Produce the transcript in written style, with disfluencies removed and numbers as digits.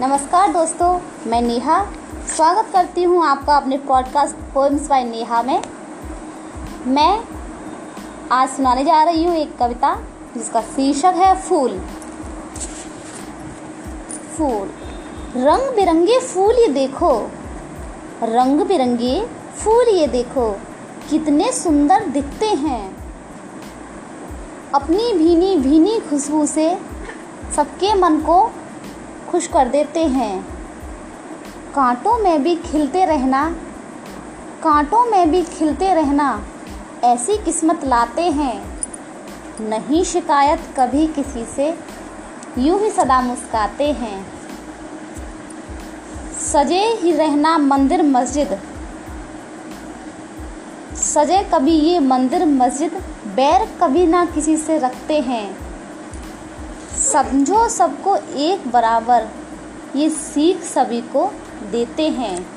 नमस्कार दोस्तों, मैं नेहा स्वागत करती हूँ आपका अपने पॉडकास्ट पोएम्स बाय नेहा में। मैं आज सुनाने जा रही हूँ एक कविता जिसका शीर्षक है फूल। फूल, रंग बिरंगे फूल ये देखो, रंग बिरंगे फूल ये देखो, कितने सुंदर दिखते हैं। अपनी भीनी भीनी खुशबू से सबके मन को खुश कर देते हैं। कांटों में भी खिलते रहना, कांटों में भी खिलते रहना, ऐसी किस्मत लाते हैं। नहीं शिकायत कभी किसी से, यूं ही सदा मुस्काते हैं। सजे ही रहना मंदिर मस्जिद, सजे कभी ये मंदिर मस्जिद, बैर कभी ना किसी से रखते हैं। समझो सबको एक बराबर, ये सीख सभी को देते हैं।